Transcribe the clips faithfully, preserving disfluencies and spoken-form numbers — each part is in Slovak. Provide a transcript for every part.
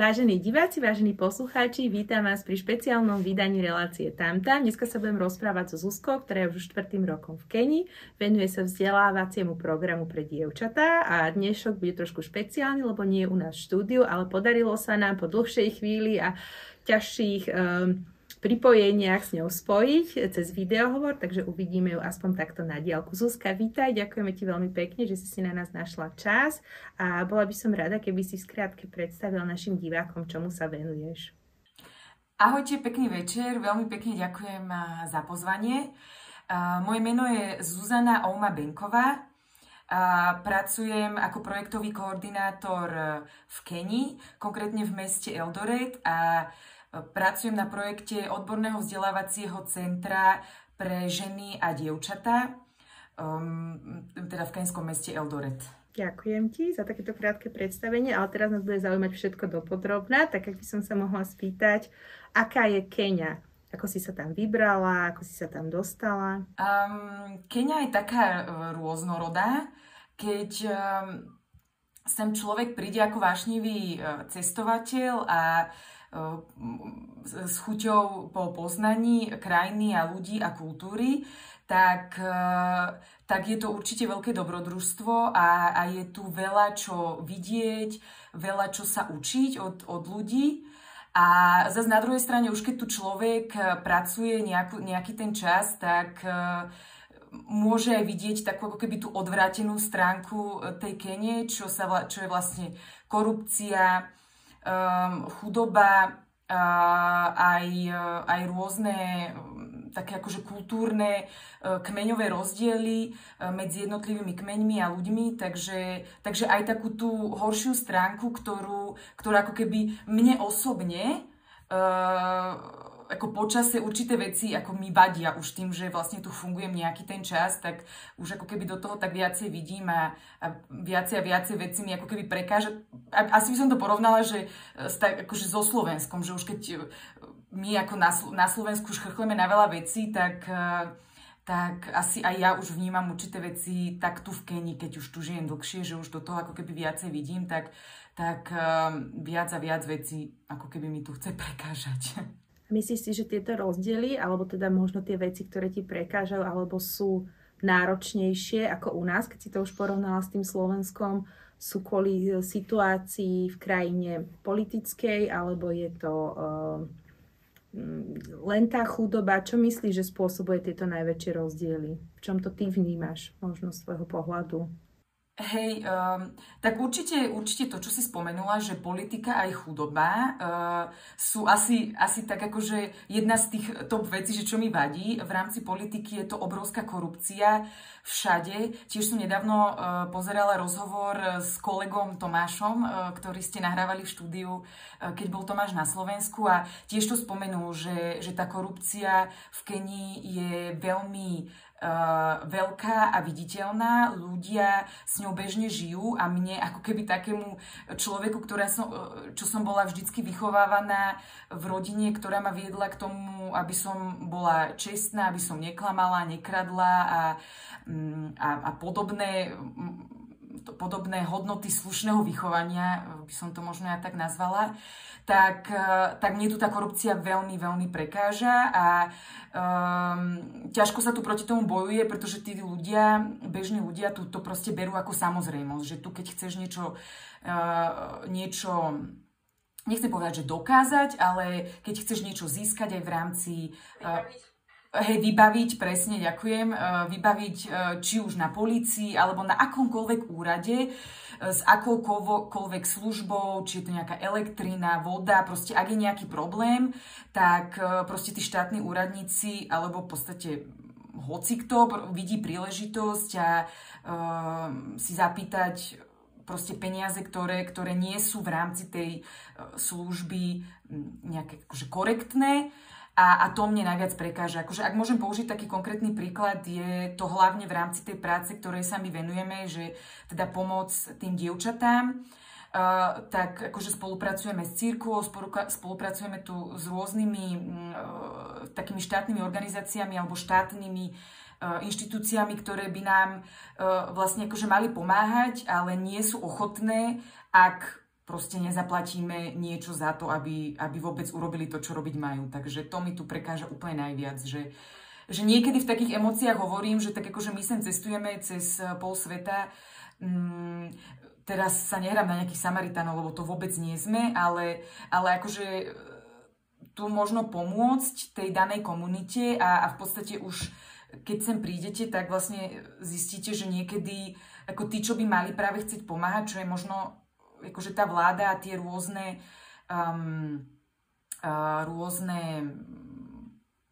Vážení diváci, vážení poslucháči, vítam vás pri špeciálnom vydaní relácie Tamtam. Dneska sa budem rozprávať so Zuzkou, ktorá je už štvrtým rokom v Kenii. Venuje sa vzdelávaciemu programu pre dievčatá a dnešok bude trošku špeciálny, lebo nie je u nás v štúdiu, ale podarilo sa nám po dlhšej chvíli a ťažších um, pripojeniach s ňou spojiť cez videohovor, takže uvidíme ju aspoň takto na diaľku. Zuzka, vítaj, ďakujeme ti veľmi pekne, že si si na nás našla čas a bola by som rada, keby si v skrátke predstavila našim divákom, čomu sa venuješ. Ahojte, pekný večer, veľmi pekne ďakujem za pozvanie. Moje meno je Zuzana Ouma Benková. A pracujem ako projektový koordinátor v Kenii, konkrétne v meste Eldoret, a pracujem na projekte odborného vzdelávacieho centra pre ženy a dievčatá, um, teda v keňskom meste Eldoret. Ďakujem ti za takéto krátke predstavenie, ale teraz nás bude zaujímať všetko dopodrobná, tak ak by som sa mohla spýtať, aká je Keňa? Ako si sa tam vybrala, ako si sa tam dostala? Um, Keňa je taká rôznorodá, keď um, sem človek príde ako vášnivý cestovateľ a s chuťou po poznaní krajiny a ľudí a kultúry, tak, tak je to určite veľké dobrodružstvo a, a je tu veľa čo vidieť, veľa čo sa učiť od, od ľudí. A zase na druhej strane, už keď tu človek pracuje nejakú, nejaký ten čas, tak môže vidieť takú ako keby tú odvrátenú stránku tej Kene, čo, sa, čo je vlastne korupcia, Um, chudoba, uh, aj, uh, aj rôzne um, také akože kultúrne uh, kmeňové rozdiely uh, medzi jednotlivými kmeňmi a ľuďmi, takže, takže aj takú tú horšiu stránku, ktorú, ktorú ako keby mne osobne uh, ako počase určité veci ako mi vadia už tým, že vlastne tu fungujem nejaký ten čas, tak už ako keby do toho tak viacej vidím a, a viacej a viacej veci mi ako keby prekáža. Asi by som to porovnala, že tak, akože so Slovenskom, že už keď my ako na, na Slovensku škrchleme na veľa vecí, tak, tak asi aj ja už vnímam určité veci tak tu v Kenii, keď už tu žijem dlhšie, že už do toho ako keby viacej vidím, tak, tak viac a viac vecí ako keby mi tu chce prekážať. Myslíš si, že tieto rozdiely, alebo teda možno tie veci, ktoré ti prekážajú, alebo sú náročnejšie ako u nás, keď si to už porovnala s tým Slovenskom, sú kvôli situácii v krajine politickej, alebo je to um, len tá chudoba? Čo myslíš, že spôsobuje tieto najväčšie rozdiely? V čom to ty vnímaš možno z tvojho pohľadu? Hej, um, tak určite, určite to, čo si spomenula, že politika aj chudoba uh, sú asi, asi tak akože jedna z tých top vecí, že čo mi vadí. V rámci politiky je to obrovská korupcia všade. Tiež som nedávno uh, pozerala rozhovor s kolegom Tomášom, uh, ktorý ste nahrávali v štúdiu, uh, keď bol Tomáš na Slovensku, a tiež to spomenul, že, že tá korupcia v Kenii je veľmi Uh, veľká a viditeľná, ľudia s ňou bežne žijú a mne ako keby takému človeku, ktorá som, čo som bola vždycky vychovávaná v rodine, ktorá ma viedla k tomu, aby som bola čestná, aby som neklamala, nekradla a, a, a podobné, podobné hodnoty slušného vychovania, by som to možno ja tak nazvala, tak, tak mne tu tá korupcia veľmi, veľmi prekáža a um, ťažko sa tu proti tomu bojuje, pretože tí ľudia, bežní ľudia tu to proste berú ako samozrejmosť, že tu keď chceš niečo, uh, niečo nechcem povedať, že dokázať, ale keď chceš niečo získať aj v rámci... Uh, Hej, vybaviť, presne, ďakujem, vybaviť či už na polícii alebo na akomkoľvek úrade s akoukoľvek službou, či je to nejaká elektrina, voda, proste ak je nejaký problém, tak proste tí štátni úradníci alebo v podstate hocikto vidí príležitosť a um, si zapýtať proste peniaze, ktoré, ktoré nie sú v rámci tej služby nejaké akože korektné. A, a to mne najviac prekáža. Akože, ak môžem použiť taký konkrétny príklad, je to hlavne v rámci tej práce, ktorej sa my venujeme, že teda pomoc tým dievčatám, uh, tak akože spolupracujeme s cirkvou, spolupracujeme tu s rôznymi uh, takými štátnymi organizáciami alebo štátnymi uh, inštitúciami, ktoré by nám uh, vlastne akože mali pomáhať, ale nie sú ochotné, ak proste nezaplatíme niečo za to, aby, aby vôbec urobili to, čo robiť majú. Takže to mi tu prekáža úplne najviac, že, že niekedy v takých emóciách hovorím, že tak akože my sem cestujeme cez pol sveta, mm, teraz sa nehrám na nejakých Samaritánov, lebo to vôbec nie sme, ale, ale akože tu možno pomôcť tej danej komunite a, a v podstate už keď sem prídete, tak vlastne zistíte, že niekedy ako tí, čo by mali práve chcieť pomáhať, čo je možno akože tá vláda a tie rôzne um, uh, rôzne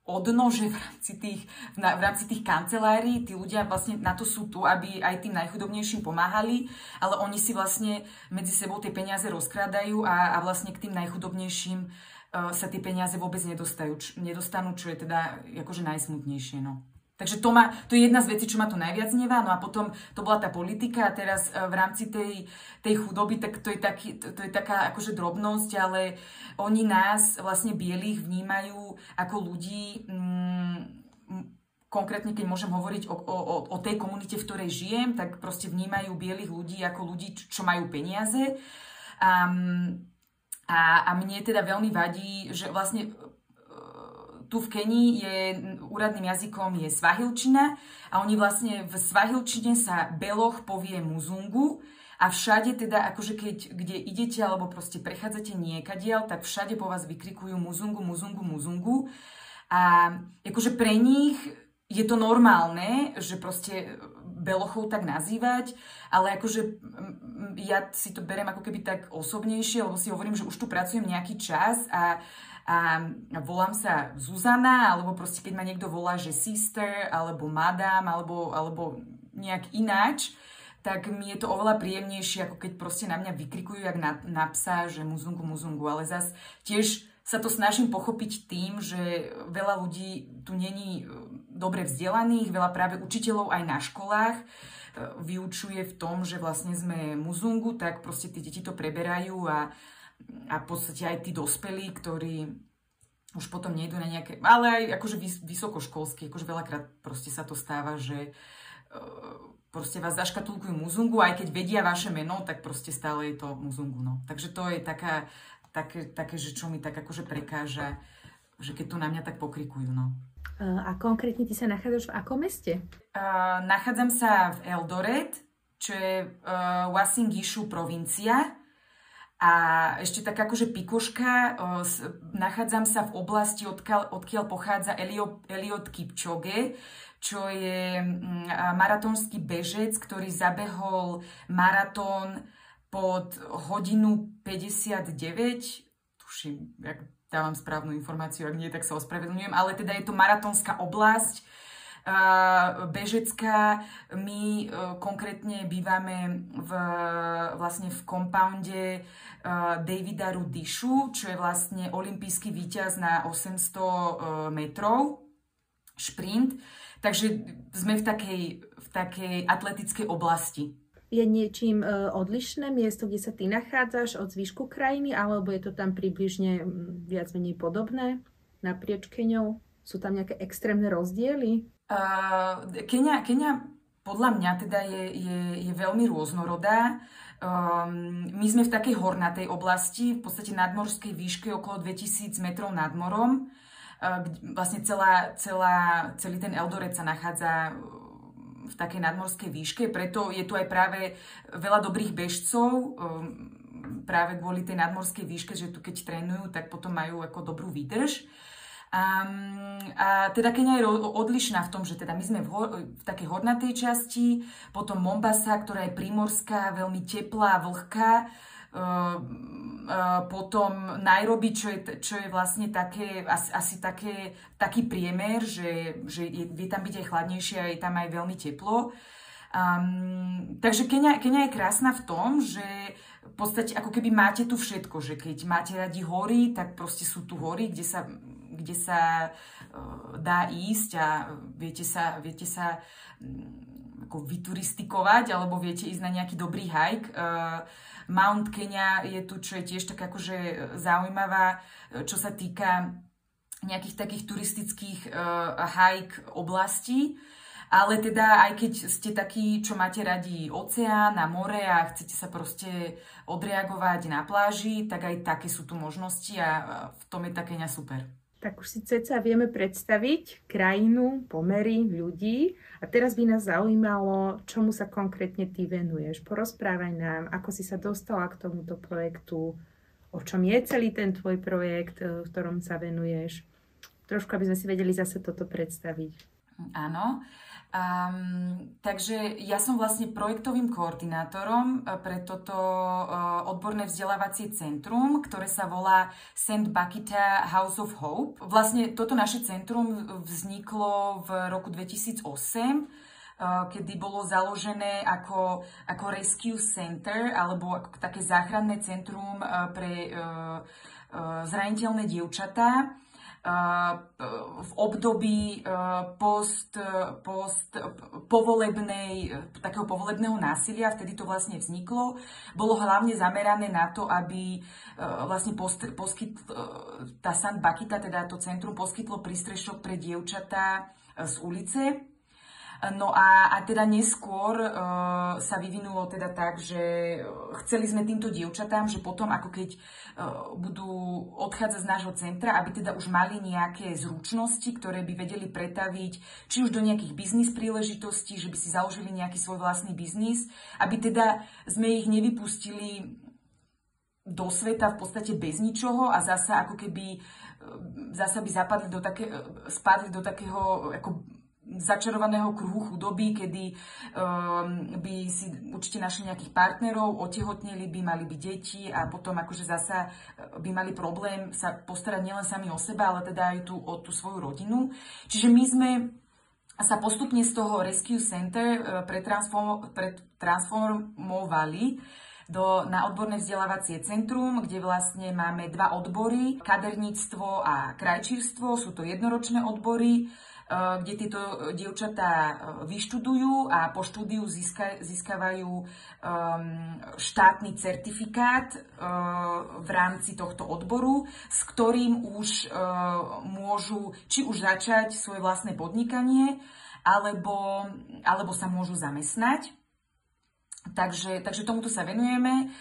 odnože v rámci tých, na, v rámci tých kancelárií, tí ľudia vlastne na to sú tu, aby aj tým najchudobnejším pomáhali, ale oni si vlastne medzi sebou tie peniaze rozkrádajú a, a vlastne k tým najchudobnejším uh, sa tie peniaze vôbec nedostajú, č, nedostanú, čo je teda akože najsmutnejšie, no. Takže to, má, to je jedna z vecí, čo ma to najviac nevá. No a potom to bola tá politika a teraz v rámci tej, tej chudoby, tak to je, taký, to je taká akože drobnosť, ale oni nás, vlastne bielých, vnímajú ako ľudí, mm, konkrétne keď môžem hovoriť o, o, o tej komunite, v ktorej žijem, tak proste vnímajú bielých ľudí ako ľudí, čo majú peniaze. A, a, a mne teda veľmi vadí, že vlastne tu v Kenii je úradným jazykom je svahilčina a oni vlastne v svahilčine sa beloch povie muzungu a všade teda akože keď kde idete alebo proste prechádzate niekadiaľ, tak všade po vás vykrikujú muzungu, muzungu, muzungu a akože pre nich je to normálne, že proste belochov tak nazývať, ale akože ja si to berem ako keby tak osobnejšie, lebo si hovorím, že už tu pracujem nejaký čas a a volám sa Zuzana, alebo proste keď ma niekto volá, že sister, alebo madam, alebo, alebo nejak ináč, tak mi je to oveľa príjemnejšie, ako keď proste na mňa vykrikujú jak na, na psa, že muzungu, muzungu. Ale zas tiež sa to snažím pochopiť tým, že veľa ľudí tu není dobre vzdelaných, veľa práve učiteľov aj na školách vyučuje v tom, že vlastne sme muzungu, tak proste tie deti to preberajú a a v podstate aj tí dospelí, ktorí už potom nejdú na nejaké, ale aj akože vysokoškolskí, akože veľakrát proste sa to stáva, že proste vás zaškatulkujú muzungu, aj keď vedia vaše meno, tak proste stále je to muzungu, no. Takže to je taká, také, také, že čo mi tak akože prekáža, že keď to na mňa tak pokrikujú, no. A konkrétne ty sa nachádzaš v akom meste? Uh, nachádzam sa v Eldoret, čo je uh, Uasin Gishu provincia. A ešte tak akože pikoška, nachádzam sa v oblasti, odkiaľ, odkiaľ pochádza Elio, Eliot Kipchoge, čo je maratónsky bežec, ktorý zabehol maratón pod hodinu päťdesiatdeväť, tuším, ak dávam správnu informáciu, ak nie, tak sa ospravedlňujem, ale teda je to maratónska oblasť, bežecká. My konkrétne bývame v, vlastne v kompounde Davida Rudishu, čo je vlastne olympijský víťaz na osemsto metrov šprint. Takže sme v takej, v takej atletickej oblasti. Je niečím odlišné miesto, kde sa ty nachádzaš od zvyšku krajiny, alebo je to tam približne viac menej podobné naprieč Keňou? Sú tam nejaké extrémne rozdiely? Uh, Keňa, Keňa podľa mňa teda je, je, je veľmi rôznorodá. Um, my sme v takej hornatej oblasti, v podstate nadmorskej výške okolo dvetisíc metrov nad morom. Uh, vlastne celá, celá, celý ten Eldoret sa nachádza v takej nadmorskej výške, preto je tu aj práve veľa dobrých bežcov, um, práve kvôli tej nadmorskej výške, že tu keď trénujú, tak potom majú ako dobrú výdrž. A, a teda Keňa je odlišná v tom, že teda my sme v, hor- v takej hornatej časti, potom Mombasa, ktorá je primorská, veľmi teplá, vlhká, e, e, potom Nairobi, čo je, čo je vlastne také, asi, asi také, taký priemer, že, že je, je tam byť aj chladnejšie a je tam aj veľmi teplo. Um, takže Keňa, Keňa je krásna v tom, že v podstate ako keby máte tu všetko, že keď máte radi hory, tak proste sú tu hory, kde sa, kde sa uh, dá ísť a viete sa, viete sa um, ako vyturistikovať alebo viete ísť na nejaký dobrý hike. Uh, Mount Keňa je tu, čo je tiež tak akože zaujímavá, čo sa týka nejakých takých turistických uh, hike oblastí. Ale teda aj keď ste takí, čo máte radi oceán a more a chcete sa proste odreagovať na pláži, tak aj také sú tu možnosti a v tom je tá Keňa super. Tak už si ceca vieme predstaviť krajinu, pomery, ľudí. A teraz by nás zaujímalo, čomu sa konkrétne ty venuješ. Porozprávaj nám, ako si sa dostala k tomuto projektu, o čom je celý ten tvoj projekt, v ktorom sa venuješ. Trošku, aby sme si vedeli zase toto predstaviť. Áno. Um, takže ja som vlastne projektovým koordinátorom pre toto uh, odborné vzdelávacie centrum, ktoré sa volá Saint Bakhita House of Hope. Vlastne toto naše centrum vzniklo v roku dvetisícosem, uh, kedy bolo založené ako, ako rescue center alebo ako také záchranné centrum uh, pre uh, uh, zraniteľné dievčatá v období post, post, povolebnej, takého povolebného násilia. Vtedy to vlastne vzniklo. Bolo hlavne zamerané na to, aby vlastne post, poskytl, tá Saint Bakhita, teda to centrum, poskytlo prístrešok pre dievčatá z ulice. No a, a teda neskôr uh, sa vyvinulo teda tak, že chceli sme týmto dievčatám, že potom ako keď uh, budú odchádzať z nášho centra, aby teda už mali nejaké zručnosti, ktoré by vedeli pretaviť či už do nejakých biznis príležitostí, že by si založili nejaký svoj vlastný biznis, aby teda sme ich nevypustili do sveta v podstate bez ničoho a zase ako keby zase by zapadli do také, spadli do takého ako začarovaného kruhu chudoby, kedy um, by si určite našli nejakých partnerov, otehotneli by, mali by deti a potom akože zasa by mali problém sa postarať nielen sami o seba, ale teda aj tú, o tú svoju rodinu. Čiže my sme sa postupne z toho Rescue Center pretransform, pretransformovali Do, na odborné vzdelávacie centrum, kde vlastne máme dva odbory, kaderníctvo a krajčírstvo, sú to jednoročné odbory, kde tieto dievčatá vyštudujú a po štúdiu získa, získavajú um, štátny certifikát um, v rámci tohto odboru, s ktorým už um, môžu či už začať svoje vlastné podnikanie, alebo, alebo sa môžu zamestnať. Takže, takže tomuto sa venujeme.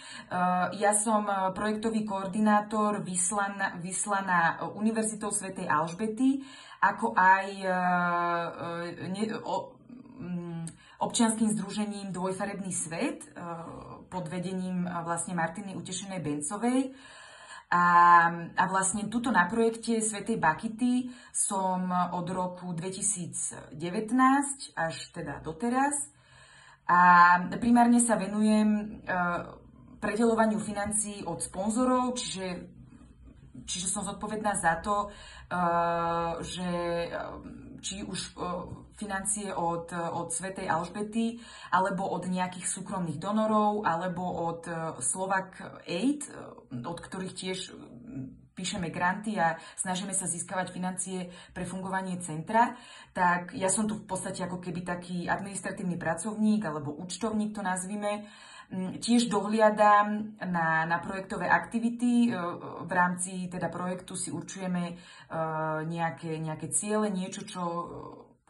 Ja som projektový koordinátor vyslaná, vyslaná Univerzitou svätej Alžbety, ako aj občianskym združením Dvojfarebný svet pod vedením vlastne Martiny Utešenej Bencovej. A, a vlastne tuto na projekte Svätej Bakhity som od roku dvetisícdevätnásť až teda doteraz. A primárne sa venujem predeľovaniu financií od sponzorov, čiže, čiže som zodpovedná za to, že či už financie od, od Svätej Alžbety, alebo od nejakých súkromných donorov, alebo od Slovak Aid, od ktorých tiež píšeme granty a snažíme sa získavať financie pre fungovanie centra, tak ja som tu v podstate ako keby taký administratívny pracovník alebo účtovník to nazvime. Tiež dohliadam na, na projektové aktivity. V rámci teda projektu si určujeme nejaké, nejaké ciele, niečo, čo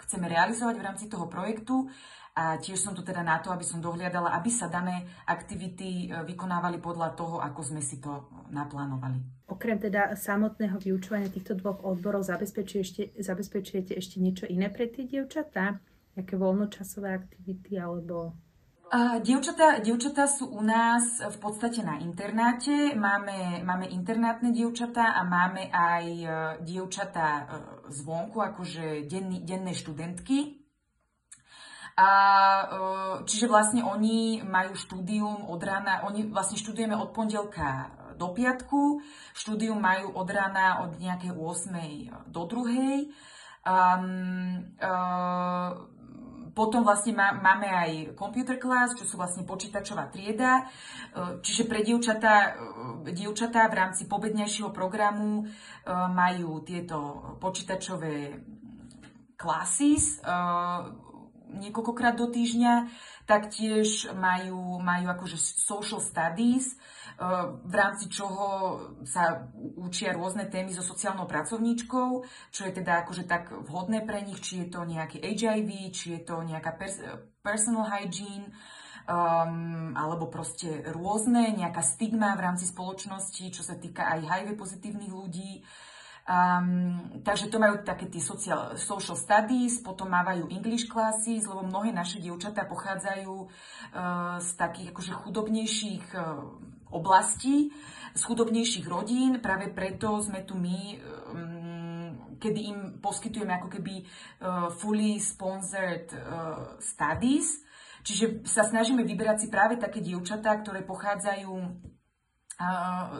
chceme realizovať v rámci toho projektu. A tiež som tu teda na to, aby som dohliadala, aby sa dané aktivity vykonávali podľa toho, ako sme si to naplánovali. Okrem teda samotného vyučovania týchto dvoch odborov zabezpečujete, zabezpečujete ešte niečo iné pre tie dievčatá? Nejaké voľnočasové aktivity alebo... Uh, dievčatá, dievčatá sú u nás v podstate na internáte. Máme, máme internátne dievčatá a máme aj dievčatá zvonku, akože denný, denné študentky. A čiže vlastne oni majú štúdium od rána, oni vlastne študujeme od pondelka do piatku, štúdium majú od rána od nejakej ôsmej do druhej. Um, uh, Potom vlastne máme aj computer class, čo sú vlastne počítačová trieda. Čiže pre dievčatá, dievčatá v rámci pobednejšieho programu majú tieto počítačové classes, niekoľkokrát do týždňa. Taktiež majú, majú akože social studies, v rámci čoho sa učia rôzne témy so sociálnou pracovníčkou, čo je teda akože tak vhodné pre nich, či je to nejaké há í vé, či je to nejaká pers- personal hygiene, Um, alebo proste rôzne, nejaká stigma v rámci spoločnosti, čo sa týka aj há í vé pozitívnych ľudí. Um, takže to majú také tie social, social studies, potom mávajú English classes, lebo mnohé naše dievčatá pochádzajú uh, z takých akože chudobnejších uh, oblastí, z chudobnejších rodín, práve preto sme tu my, um, kedy im poskytujeme ako keby uh, fully sponsored uh, studies. Čiže sa snažíme vyberať si práve také dievčatá, ktoré pochádzajú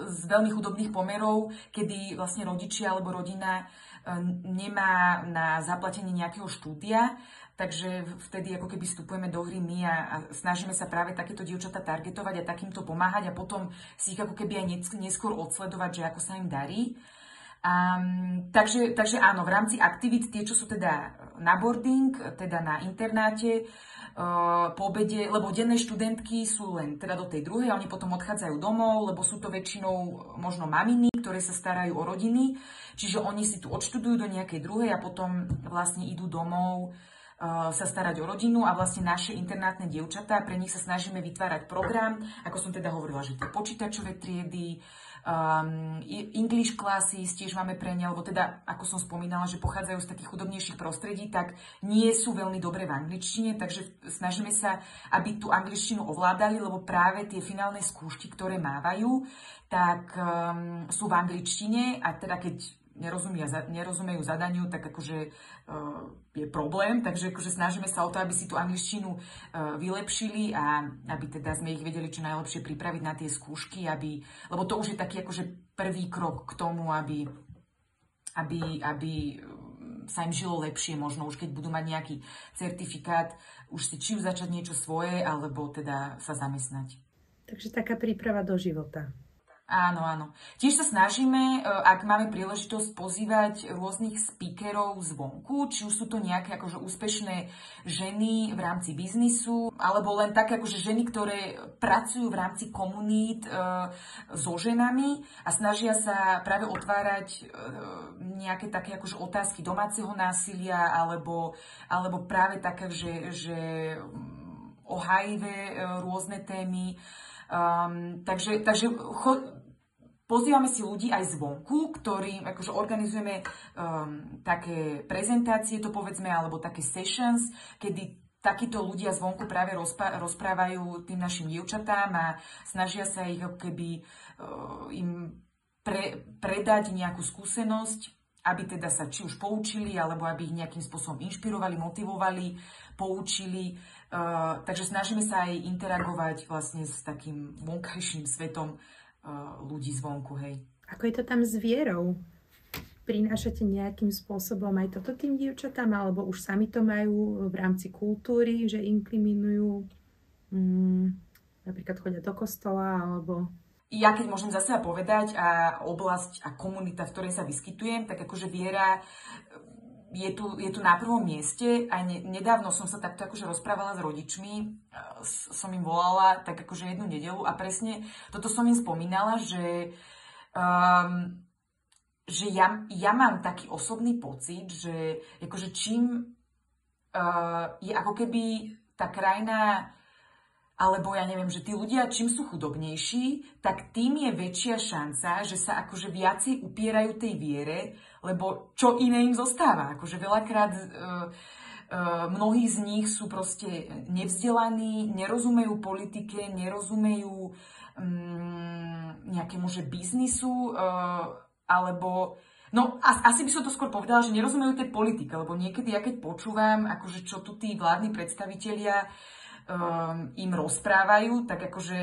z veľmi chudobných pomerov, kedy vlastne rodičia alebo rodina nemá na zaplatenie nejakého štúdia, takže vtedy ako keby vstupujeme do hry my a snažíme sa práve takéto dievčatá targetovať a takýmto pomáhať a potom si ich ako keby aj neskôr odsledovať, že ako sa im darí. Um, takže, takže áno, v rámci aktivít, tie, čo sú teda na boarding, teda na internáte, uh, po obede, lebo denné študentky sú len teda do tej druhej, oni potom odchádzajú domov, lebo sú to väčšinou možno maminy, ktoré sa starajú o rodiny, čiže oni si tu odštudujú do nejakej druhej a potom vlastne idú domov uh, sa starať o rodinu a vlastne naše internátne dievčatá, pre nich sa snažíme vytvárať program, ako som teda hovorila, že tie počítačové triedy, Um, English classes tiež máme pre ne, alebo teda, ako som spomínala, že pochádzajú z takých chudobnejších prostredí, tak nie sú veľmi dobré v angličtine, takže snažíme sa, aby tú angličtinu ovládali, lebo práve tie finálne skúšky, ktoré mávajú, tak um, sú v angličtine a teda keď nerozumia, nerozumejú zadaniu, tak akože uh, je problém, takže akože snažíme sa o to, aby si tú angličtinu uh, vylepšili a aby teda sme ich vedeli čo najlepšie pripraviť na tie skúšky, aby, lebo to už je taký akože prvý krok k tomu, aby, aby, aby sa im žilo lepšie možno, už keď budú mať nejaký certifikát, už si či už začať niečo svoje, alebo teda sa zamestnať. Takže taká príprava do života. Áno, áno. Tiež sa snažíme, ak máme príležitosť, pozývať rôznych speakerov zvonku, či už sú to nejaké akože úspešné ženy v rámci biznisu, alebo len také akože ženy, ktoré pracujú v rámci komunít e, so ženami a snažia sa práve otvárať e, nejaké také akože otázky domáceho násilia, alebo, alebo práve také, že, že o há í vé e, rôzne témy. Um, takže takže cho, pozývame si ľudí aj zvonku, ktorým akože organizujeme um, také prezentácie, to povedzme, alebo také sessions, kedy takíto ľudia zvonku práve rozpra- rozprávajú tým našim dievčatám a snažia sa ich ako keby uh, im pre, predať nejakú skúsenosť, aby teda sa či už poučili, alebo aby ich nejakým spôsobom inšpirovali, motivovali, poučili. Uh, takže snažíme sa aj interagovať vlastne s takým vonkajším svetom uh, ľudí zvonku, hej. Ako je to tam s vierou? Prinášate nejakým spôsobom aj toto tým dievčatám, alebo už sami to majú v rámci kultúry, že inkliminujú, um, napríklad chodia do kostola, alebo... Ja keď môžem za seba povedať a oblasť a komunita, v ktorej sa vyskytujem, tak akože viera je tu, je tu na prvom mieste. Aj ne, nedávno som sa takto akože rozprávala s rodičmi, som im volala tak akože jednu nedeľu a presne toto som im spomínala, že, um, že ja, ja mám taký osobný pocit, že akože čím uh, je ako keby tá krajina... Alebo ja neviem, že tí ľudia, čím sú chudobnejší, tak tým je väčšia šanca, že sa akože viacej upierajú tej viere, lebo čo iné im zostáva. Akože veľakrát uh, uh, mnohí z nich sú proste nevzdelaní, nerozumejú politike, nerozumejú um, nejakému že biznisu, uh, alebo... No, asi by som to skôr povedala, že nerozumejú tej politike, lebo niekedy, ja keď počúvam, akože čo tu tí vládni predstavitelia Um, im rozprávajú, tak akože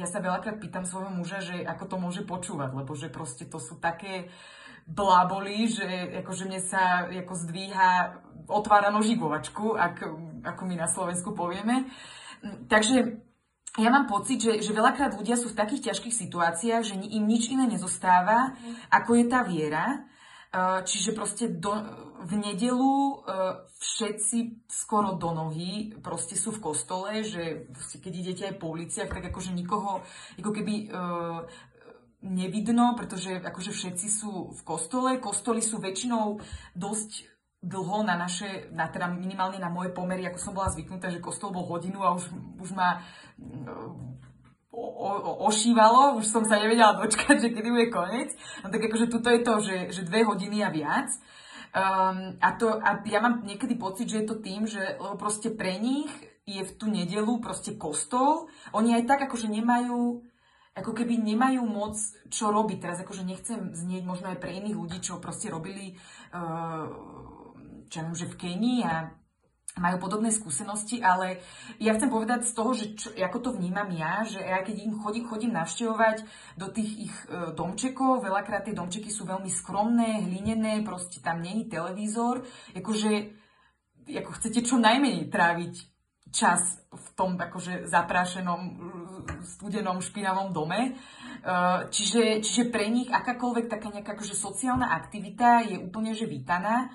ja sa veľakrát pýtam svojho muža, že ako to môže počúvať, lebo že proste to sú také bláboli, že akože mne sa ako zdvíha, otvára nožíkovačku, ak, ako my na Slovensku povieme. Takže ja mám pocit, že, že veľakrát ľudia sú v takých ťažkých situáciách, že im nič iné nezostáva, ako je tá viera. Čiže proste do, v nedelu všetci skoro do nohy proste sú v kostole, že keď idete aj po uliciach, tak akože nikoho, ako keby nevidno, pretože akože všetci sú v kostole. Kostoly sú väčšinou dosť dlho na naše, na teda minimálne na moje pomery, ako som bola zvyknutá, že kostol bol hodinu a už, už ma o, o, ošívalo, už som sa nevedela dočkať, že kedy bude koniec. No tak akože tuto je to, že, že dve hodiny a viac. Um, a, to, a ja mám niekedy pocit, že je to tým, že lebo proste pre nich je v tú nedelu proste kostol. Oni aj tak akože nemajú ako keby nemajú moc čo robiť. Teraz akože nechcem znieť možno aj pre iných ľudí, čo proste robili uh, čo ja viem, že v Kenii a majú podobné skúsenosti, ale ja chcem povedať z toho, že čo, ako to vnímam ja, že ja keď im chodím, chodím navštevovať do tých ich e, domčekov, veľakrát tie domčeky sú veľmi skromné, hlinené, proste tam nie je televízor, akože ako chcete čo najmenej tráviť čas v tom akože zaprášenom, studenom, špinavom dome. Čiže, čiže pre nich akákoľvek taká nejaká akože sociálna aktivita je úplne že vítaná.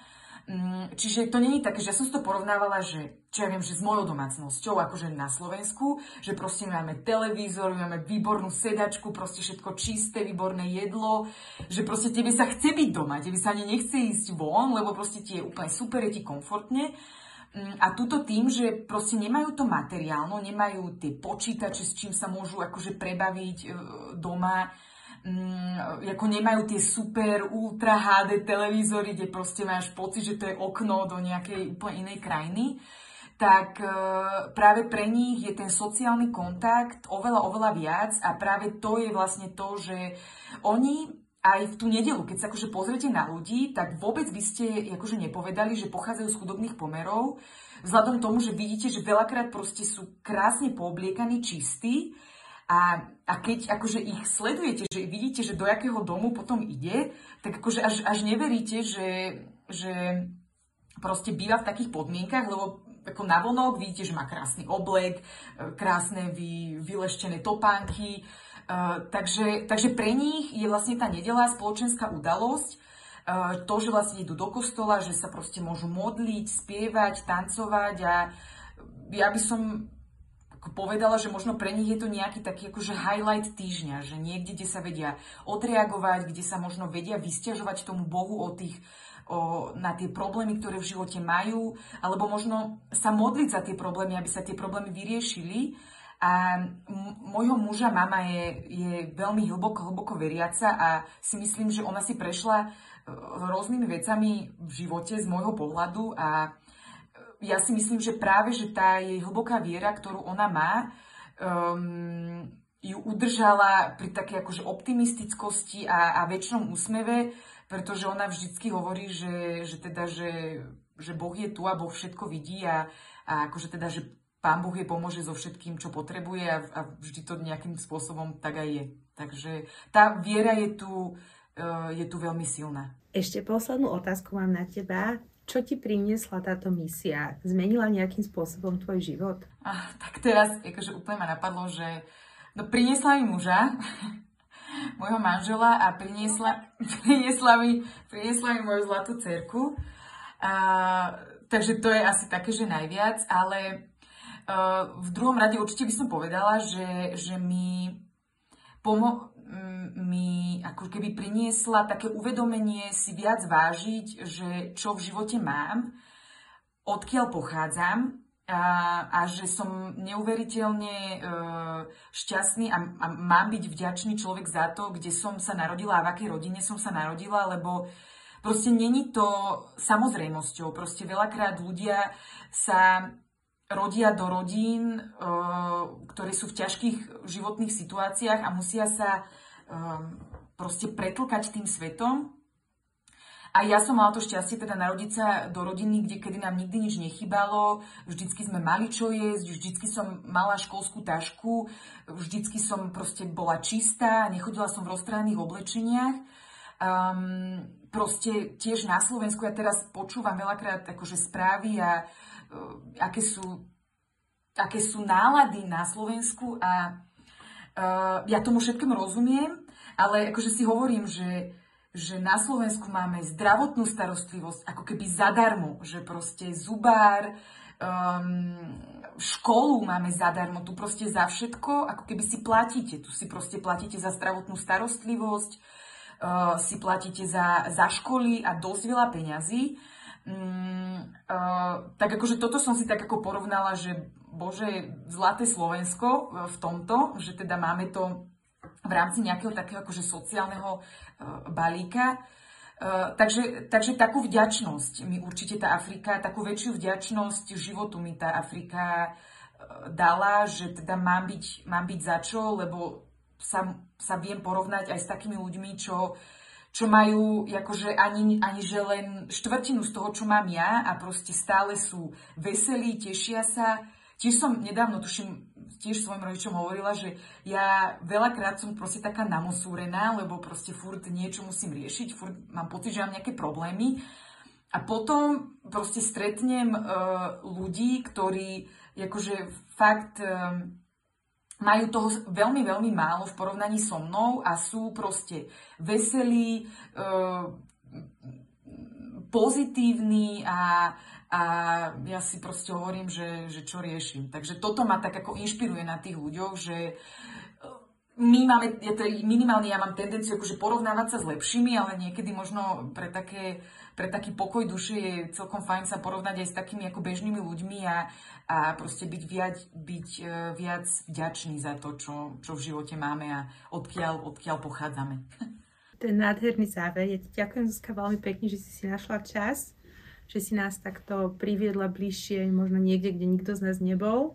Čiže to nie je také, že ja som si to porovnávala, že, čo ja viem, že s mojou domácnosťou, akože na Slovensku, že proste máme televízor, máme výbornú sedačku, proste všetko čisté, výborné jedlo, že proste tebe sa chce byť doma, tebe sa ani nechce ísť von, lebo proste ti je úplne super, je ti komfortne. A tuto tým, že proste nemajú to materiálno, nemajú tie počítače, s čím sa môžu akože prebaviť doma, ako nemajú tie super ultra há dé televízory, kde proste máš pocit, že to je okno do nejakej úplne inej krajiny, tak práve pre nich je ten sociálny kontakt oveľa, oveľa viac a práve to je vlastne to, že oni aj v tú nedeľu, keď sa akože pozriete na ľudí, tak vôbec by ste akože nepovedali, že pochádzajú z chudobných pomerov, vzhľadom tomu, že vidíte, že veľakrát proste sú krásne poobliekaní, čistí a, a keď akože ich sledujete, že vidíte, že do jakého domu potom ide, tak akože až, až neveríte, že, že proste býva v takých podmienkach, lebo ako navonok vidíte, že má krásny oblek, krásne vy, vyleštené topánky. Uh, takže, takže pre nich je vlastne tá nedeľa spoločenská udalosť, uh, to, že vlastne idú do kostola, že sa proste môžu modliť, spievať, tancovať a ja by som povedala, že možno pre nich je to nejaký taký akože highlight týždňa, že niekde, kde sa vedia odreagovať, kde sa možno vedia vysťažovať tomu Bohu o tých, o, na tie problémy, ktoré v živote majú, alebo možno sa modliť za tie problémy, aby sa tie problémy vyriešili. A môjho muža mama je, je veľmi hlboko, hlboko veriaca a si myslím, že ona si prešla rôznymi vecami v živote z môjho pohľadu a ja si myslím, že práve že tá jej hlboká viera, ktorú ona má, um, ju udržala pri takej akože optimistickosti a, a väčšom úsmeve, pretože ona vždycky hovorí, že, že, teda, že, že Boh je tu a Boh všetko vidí a, a akože teda, že Pán Boh jej pomôže so všetkým, čo potrebuje a, a vždy to nejakým spôsobom tak aj je. Takže tá viera je tu, je tu veľmi silná. Ešte poslednú otázku mám na teba. Čo ti priniesla táto misia? Zmenila nejakým spôsobom tvoj život? Ah, tak teraz akože úplne ma napadlo, že no, priniesla mi muža, môjho manžela a priniesla, priniesla, mi, priniesla mi moju zlatú dcérku. A, takže to je asi také, že najviac, ale v druhom rade určite by som povedala, že, že mi, pomo- mi ako keby priniesla také uvedomenie si viac vážiť, že čo v živote mám, odkiaľ pochádzam a, a že som neuveriteľne e, šťastný a, a mám byť vďačný človek za to, kde som sa narodila a v akej rodine som sa narodila, lebo proste není to samozrejmosťou. Proste veľakrát ľudia sa rodia do rodín, ktoré sú v ťažkých životných situáciách a musia sa proste pretlkať tým svetom. A ja som mala to šťastie teda narodiť sa do rodiny, kde kedy nám nikdy nič nechybalo, vždycky sme mali čo jesť, vždycky som mala školskú tašku, vždycky som proste bola čistá, nechodila som v roztrhaných oblečeniach. Um, proste tiež na Slovensku ja teraz počúvam veľakrát akože správy a Aké sú, aké sú nálady na Slovensku a uh, ja tomu všetkému rozumiem, ale akože si hovorím, že, že na Slovensku máme zdravotnú starostlivosť ako keby zadarmo, že proste zubár, um, školu máme zadarmo, tu proste za všetko, ako keby si platíte, tu si proste platíte za zdravotnú starostlivosť, uh, si platíte za, za školy a dosť veľa peňazí. Um, uh, tak akože toto som si tak ako porovnala, že bože, zlaté Slovensko v tomto, že teda máme to v rámci nejakého takého akože sociálneho uh, balíka. Uh, takže, takže takú vďačnosť mi určite tá Afrika, takú väčšiu vďačnosť životu mi tá Afrika uh, dala, že teda mám byť, mám byť za čo, lebo sa, sa viem porovnať aj s takými ľuďmi, čo, čo majú akože ani, ani že len štvrtinu z toho, čo mám ja, a proste stále sú veselí, tešia sa. Tiež som nedávno, tuším, tiež svojim rodičom hovorila, že ja veľakrát som proste taká namosúrená, lebo proste furt niečo musím riešiť, furt mám pocit, že mám nejaké problémy. A potom proste stretnem e, ľudí, ktorí akože fakt e, majú toho veľmi, veľmi málo v porovnaní so mnou a sú proste veselí, e, pozitívni a, a ja si proste hovorím, že, že čo riešim. Takže toto ma tak ako inšpiruje na tých ľuďoch, že my máme, ja teda minimálne ja mám tendenciu akože porovnávať sa s lepšími, ale niekedy možno pre, také, pre taký pokoj duše je celkom fajn sa porovnať aj s takými ako bežnými ľuďmi a, a proste byť viac, byť viac vďačný za to, čo, čo v živote máme a odkiaľ, odkiaľ pochádzame. Ten nádherný záver. Ja ti ďakujem, Zuzka, veľmi pekne, že si si našla čas, že si nás takto priviedla bližšie, možno niekde, kde nikto z nás nebol.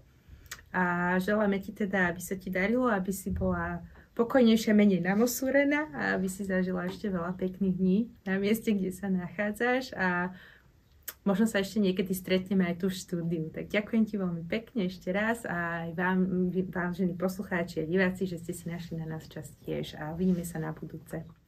A želáme ti teda, aby sa ti darilo, aby si bola pokojnejšia, menej namosúrená a aby si zažila ešte veľa pekných dní na mieste, kde sa nachádzaš. A možno sa ešte niekedy stretneme aj tu v štúdiu. Tak ďakujem ti veľmi pekne ešte raz a aj vám, vážení poslucháči a diváci, že ste si našli na nás čas tiež a uvidíme sa na budúce.